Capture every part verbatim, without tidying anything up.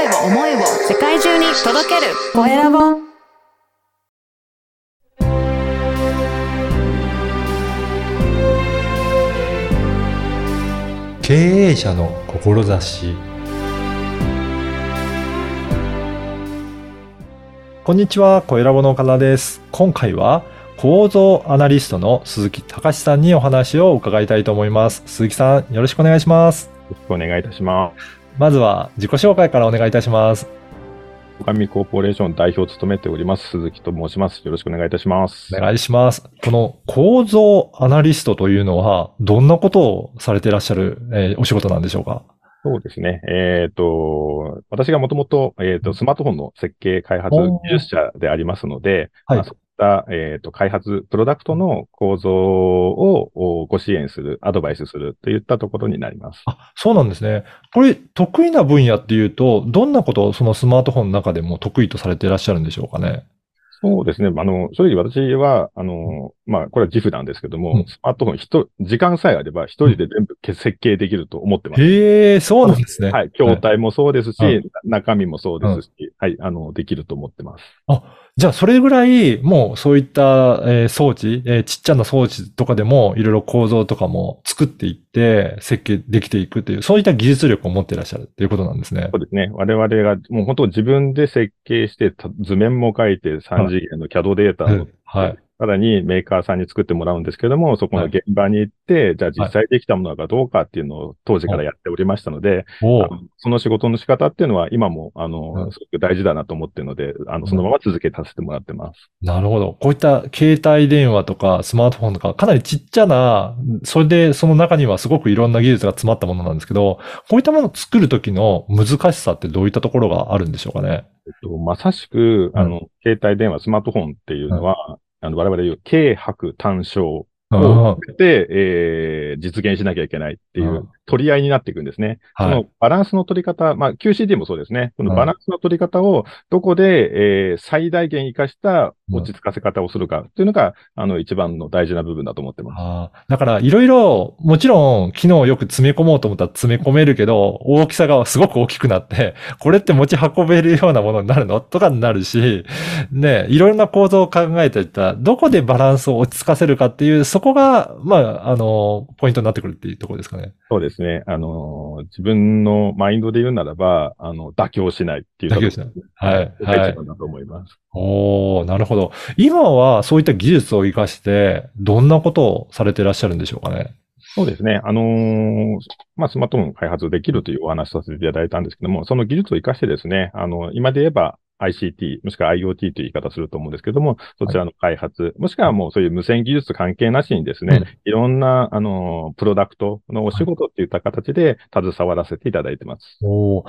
声を思いを世界中に届けるコエラボ。経営者の志。こんにちは、コエラボの岡田です。今回は構造アナリストの鈴木隆さんにお話を伺いたいと思います。鈴木さん、よろしくお願いします。よろしくお願いいたします。まずは自己紹介からお願いいたします。上コーポレーション代表を務めております鈴木と申します。よろしくお願いいたします。お願いします。この構造アナリストというのはどんなことをされていらっしゃる、えー、お仕事なんでしょうか。そうですね。えっ、ー、と私がもともとえっ、ー、とスマートフォンの設計開発技術者でありますので、はい、まあ、そういった、えー、と開発プロダクトの構造をご支援する、アドバイスするといったところになります。あ、そうなんですね。これ得意な分野っていうと、どんなことをそのスマートフォンの中でも得意とされていらっしゃるんでしょうかね。そうですね。あの、正直私は、あの、まあ、これはジーアイエフなんですけども、うん、スマートフォン一、時間さえあれば一人で全部設計できると思ってます。へえ、そうなんですね。はい。筐体もそうですし、はい、中身もそうですし、うん、はい、あの、できると思ってます。あ、じゃあそれぐらい、もうそういった、えー、装置、えー、ちっちゃな装置とかでも、いろいろ構造とかも作っていって、設計できていくという、そういった技術力を持っていらっしゃるということなんですね。そうですね。我々が、もう本当自分で設計して、図面も書いて、さんじかん次元の キャド データを、はい、さらにメーカーさんに作ってもらうんですけども、そこの現場に行って、はい、じゃあ実際できたものがどうかっていうのを当時からやっておりましたので、はい、あのその仕事の仕方っていうのは今もあの、はい、すごく大事だなと思っているので、あのそのまま続けさせてもらってます、うん。なるほど。こういった携帯電話とかスマートフォンとかかなりちっちゃな、それでその中にはすごくいろんな技術が詰まったものなんですけど、こういったものを作るときの難しさってどういったところがあるんでしょうかね。えっと、まさしく、あの、うん、携帯電話、スマートフォンっていうのは、うん、あの我々言う軽薄短小をで、えー、実現しなきゃいけないっていう取り合いになっていくんですね。うん、そのバランスの取り方、まあ キューシーディー もそうですね。このバランスの取り方をどこで、えー、最大限活かした落ち着かせ方をするかっていうのが、あの一番の大事な部分だと思ってます。ああ、だからいろいろ、もちろん機能をよく詰め込もうと思ったら詰め込めるけど、大きさがすごく大きくなって、これって持ち運べるようなものになるのとかになるし、ね、いろいろな構造を考えていったら、どこでバランスを落ち着かせるかっていう、そこが、まあ、あの、ポイントになってくるっていうところですかね。そうですね。あの、自分のマインドで言うならば、あの、妥協しないっていう。妥協しない。はい。はい。だと思います。おー、なるほど。今はそういった技術を生かしてどんなことをされていらっしゃるんでしょうかね。そうですね。あのー、まあ、スマートフォン開発できるというお話させていただいたんですけども、その技術を生かしてですね、あの、今で言えばアイシーティー、もしくは アイオーティー という言い方すると思うんですけども、そちらの開発、はい、もしくはもうそういう無線技術関係なしにですね、うん、いろんな、あの、プロダクトのお仕事っていった形で携わらせていただいてます。はい、お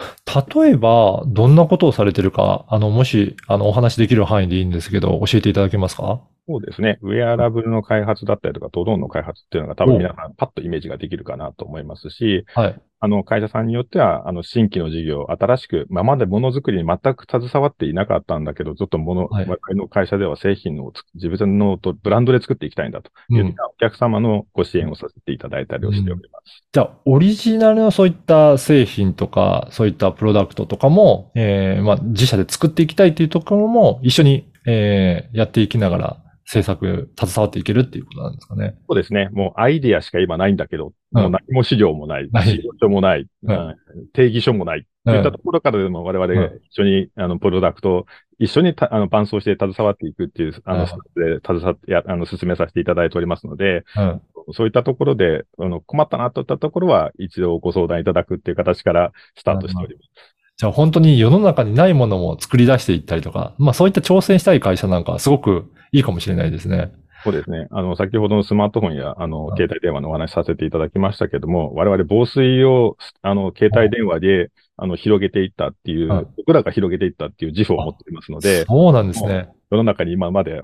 例えば、どんなことをされてるか、あの、もし、あの、お話できる範囲でいいんですけど、教えていただけますか？そうですね。ウェアラブルの開発だったりとか、ドローンの開発っていうのが多分皆さんパッとイメージができるかなと思いますし、はい、あの会社さんによっては、あの新規の事業、新しく、まあ、まだものづくりに全く携わっていなかったんだけど、ちょっともの、はい、我々の会社では製品を自分のブランドで作っていきたいんだという、うん、お客様のご支援をさせていただいたりをしております。うん、じゃあ、オリジナルのそういった製品とか、そういったプロダクトとかも、えーまあ、自社で作っていきたいというところも一緒に、えー、やっていきながら、制作、携わっていけるっていうことなんですかね。そうですね。もうアイディアしか今ないんだけど、うん、もう何も資料もない、資料もない、うん、定義書もない、うん、といったところからでも我々が一緒に、うん、あの、プロダクトを一緒にたあの伴走して携わっていくっていう、あの、うん、携わって、や、あの、進めさせていただいておりますので、うん、そういったところで、あの、困ったなといったところは一度ご相談いただくっていう形からスタートしております。うん、じゃあ本当に世の中にないものも作り出していったりとか、まあそういった挑戦したい会社なんかはすごくいいかもしれないですね。そうですね。あの、先ほどのスマートフォンや、あの、携帯電話のお話させていただきましたけども、我々防水を、あの、携帯電話で、あの、広げていったっていう、僕らが広げていったっていう自負を持っていますので、そうなんですね。世の中に今まで、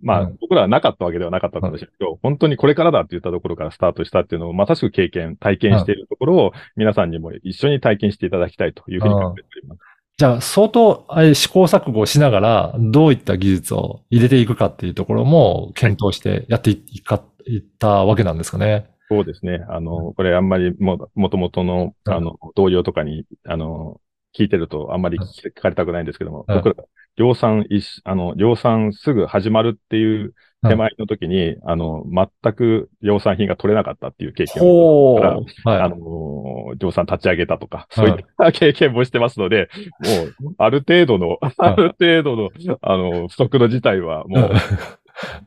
まあ、うん、僕らはなかったわけではなかったんですけど、うん、本当にこれからだって言ったところからスタートしたっていうのをまさしく経験、体験しているところを皆さんにも一緒に体験していただきたいというふうに考えております。うん、じゃあ、相当試行錯誤しながらどういった技術を入れていくかっていうところも検討してやっていったわけなんですかね。そうですね。あの、これあんまりも、もともとの、あの、同僚とかに、あの、聞いてるとあんまり聞かれたくないんですけども、うん、僕ら量産いし、あの、量産すぐ始まるっていう手前の時に、うん、あの、全く量産品が取れなかったっていう経験を、はい、あの、量産立ち上げたとか、そういった経験もしてますので、はい、もう、ある程度の、ある程度の、あの、不測の事態はも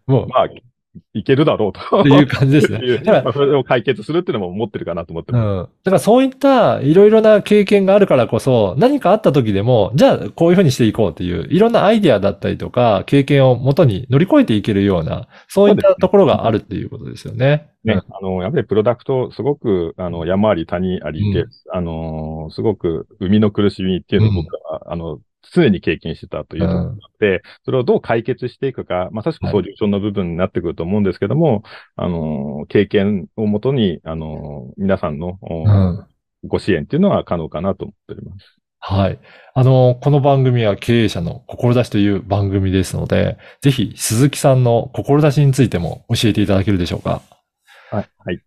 う、もう、まあ、いけるだろうと。っていう感じですね。だからそれを解決するっていうのも思ってるかなと思ってます。うん。だからそういったいろいろな経験があるからこそ、何かあった時でも、じゃあこういうふうにしていこうっていう、いろんなアイディアだったりとか、経験を元に乗り越えていけるような、そういったところがあるっていうことですよね。ね、うん、あの、やっぱりプロダクト、すごく、あの、山あり谷ありって、うん、あの、すごく生みの苦しみっていうのを僕は、うん、あの、常に経験してたというところがあって、うん、それをどう解決していくか、まさしくソリューションの部分になってくると思うんですけども、はい、あの、経験をもとに、あの、皆さんの、うん、ご支援っていうのは可能かなと思っております。はい。あの、この番組は経営者の志という番組ですので、ぜひ鈴木さんの志についても教えていただけるでしょうか。はい。はい。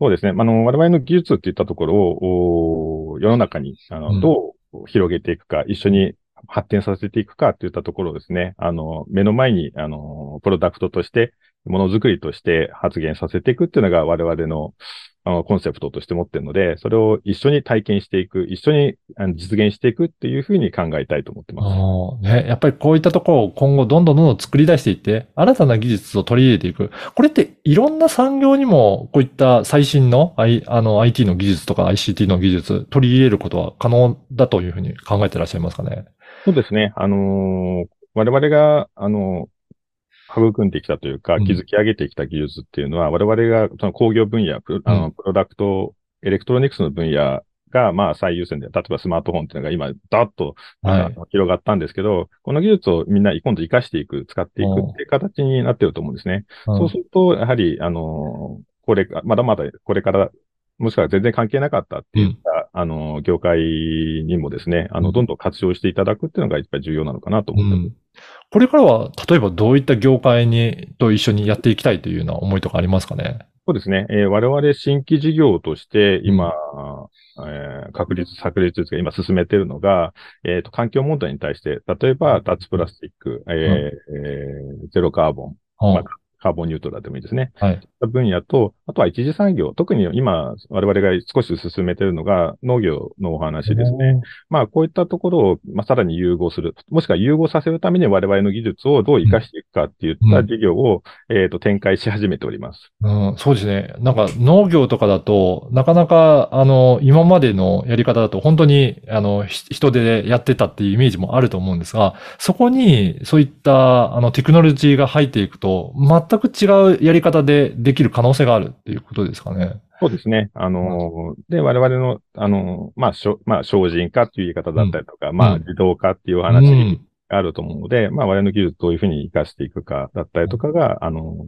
そうですね。あの、我々の技術っていったところを、世の中に、あの、うん、どう、広げていくか、一緒に発展させていくかといったところをですね、あの、目の前に、あの、プロダクトとして、ものづくりとして発現させていくっていうのが我々の、あの、コンセプトとして持っているので、それを一緒に体験していく、一緒に実現していくっていうふうに考えたいと思ってます。ね、やっぱりこういったところを今後どんどんどんどん作り出していって、新たな技術を取り入れていく。これっていろんな産業にもこういった最新の、I、あの アイティー の技術とか アイシーティー の技術取り入れることは可能だというふうに考えていらっしゃいますかね。そうですね。あのー、我々が、あのー、育んできたというか、築き上げてきた技術っていうのは、うん、我々がその工業分野、プロ、あの、プロダクト、エレクトロニクスの分野が、まあ最優先で、例えばスマートフォンっていうのが今、ダーッと、はい、広がったんですけど、この技術をみんな今度活かしていく、使っていくっていう形になってると思うんですね。うん、そうすると、やはり、あの、これ、まだまだこれから、もしくは全然関係なかったっていった、うん、あの、業界にもですね、あの、どんどん活用していただくっていうのがやっぱり重要なのかなと思ってます。うん、これからは、例えばどういった業界に、と一緒にやっていきたいというような思いとかありますかね？そうですね。えー、我々新規事業として今、うんえー、確立、策立ですが、今進めているのが、えっと、環境問題に対して、例えば、脱プラスチック、えーうん、ゼロカーボン。うんまあカーボンニュートラルでもいいですね。はい。分野と、あとは一次産業。特に今、我々が少し進めているのが農業のお話ですね。まあ、こういったところを、まあ、さらに融合する。もしくは融合させるために我々の技術をどう活かしていくかっていった事業を、うん、えっと、展開し始めております。うん、そうですね。なんか農業とかだと、なかなか、あの、今までのやり方だと本当に、あの、人でやってたっていうイメージもあると思うんですが、そこに、そういった、あの、テクノロジーが入っていくと、全全く違うやり方でできる可能性があるっていうことですかね。そうですね。あの、で、我々の、あの、まあ、しょ、まあ、精進化っていう言い方だったりとか、うん、まあ、自動化っていうお話があると思うので、うん、まあ、我々の技術どういうふうに活かしていくかだったりとかが、うん、あの、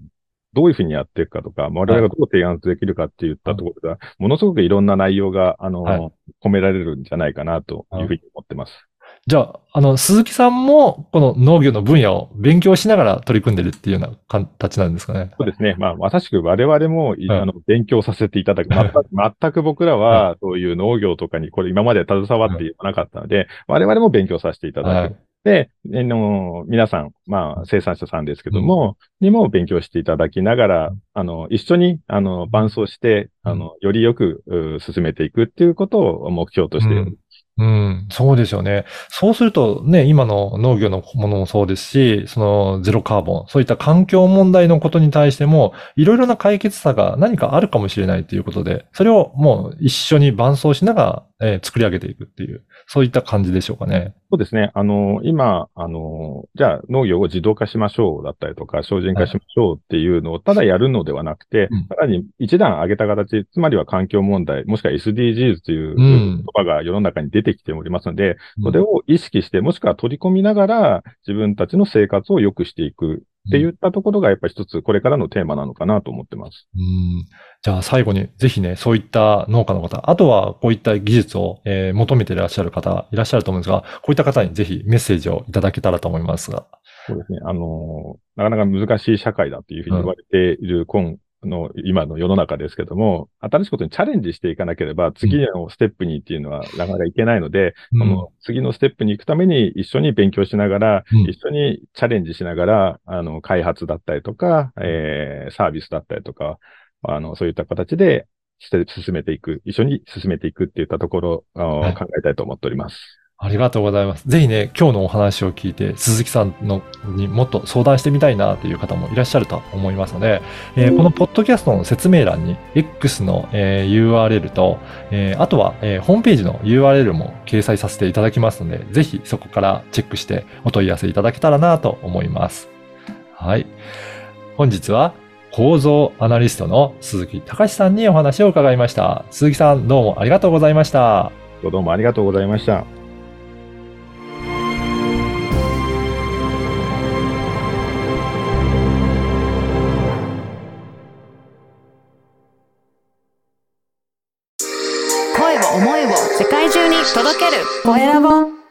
どういうふうにやっていくかとか、我々がどう提案できるかっていったところが、はい、ものすごくいろんな内容が、あの、はい、込められるんじゃないかなというふうに思ってます。はいじゃあ、あの、鈴木さんも、この農業の分野を勉強しながら取り組んでるっていうような形なんですかね。そうですね。まあ、まさしく我々も、うん、あの、勉強させていただく。全く、全く僕らは、そういう農業とかに、これ今まで携わっていなかったので、うん、我々も勉強させていただく。はいで、あの、皆さん、まあ、生産者さんですけども、うん、にも勉強していただきながら、あの、一緒に、あの、伴走して、あの、よりよく、進めていくっていうことを目標として、うんうん、そうですよね。そうするとね、今の農業のものもそうですし、そのゼロカーボン、そういった環境問題のことに対しても、いろいろな解決策が何かあるかもしれないということで、それをもう一緒に伴走しながら、えー、作り上げていくっていう、そういった感じでしょうかね。そうですね。あの、今、あの、じゃあ農業を自動化しましょうだったりとか、精進化しましょうっていうのをただやるのではなくて、はい、さらに一段上げた形、つまりは環境問題、もしくは エスディージーズ という言葉が世の中に出ててきておりますので、それを意識して、もしくは取り込みながら、自分たちの生活を良くしていくっていったところが、やっぱり一つ、これからのテーマなのかなと思ってます。うん。じゃあ、最後に、ぜひね、そういった農家の方、あとはこういった技術を、えー、求めていらっしゃる方、いらっしゃると思うんですが、こういった方にぜひメッセージをいただけたらと思いますが。そうですね。あの、なかなか難しい社会だというふうに言われている今、うんの今の世の中ですけども、新しいことにチャレンジしていかなければ、次のステップにっていうのはなかなかいけないので、うん、あの次のステップに行くために一緒に勉強しながら、うん、一緒にチャレンジしながら、あの開発だったりとか、えー、サービスだったりとか、あのそういった形でして進めていく、一緒に進めていくっていったところを、はい、考えたいと思っております。ありがとうございます。ぜひね、今日のお話を聞いて、鈴木さんのにもっと相談してみたいなという方もいらっしゃると思いますので、えー、このポッドキャストの説明欄に X の、えー、ユーアールエル と、えー、あとは、えー、ホームページの ユーアールエル も掲載させていただきますので、ぜひそこからチェックしてお問い合わせいただけたらなと思います。はい。本日は構造アナリストの鈴木隆さんにお話を伺いました。鈴木さん、どうもありがとうございました。どうもありがとうございました。声を思いを世界中に届けるコエラボ。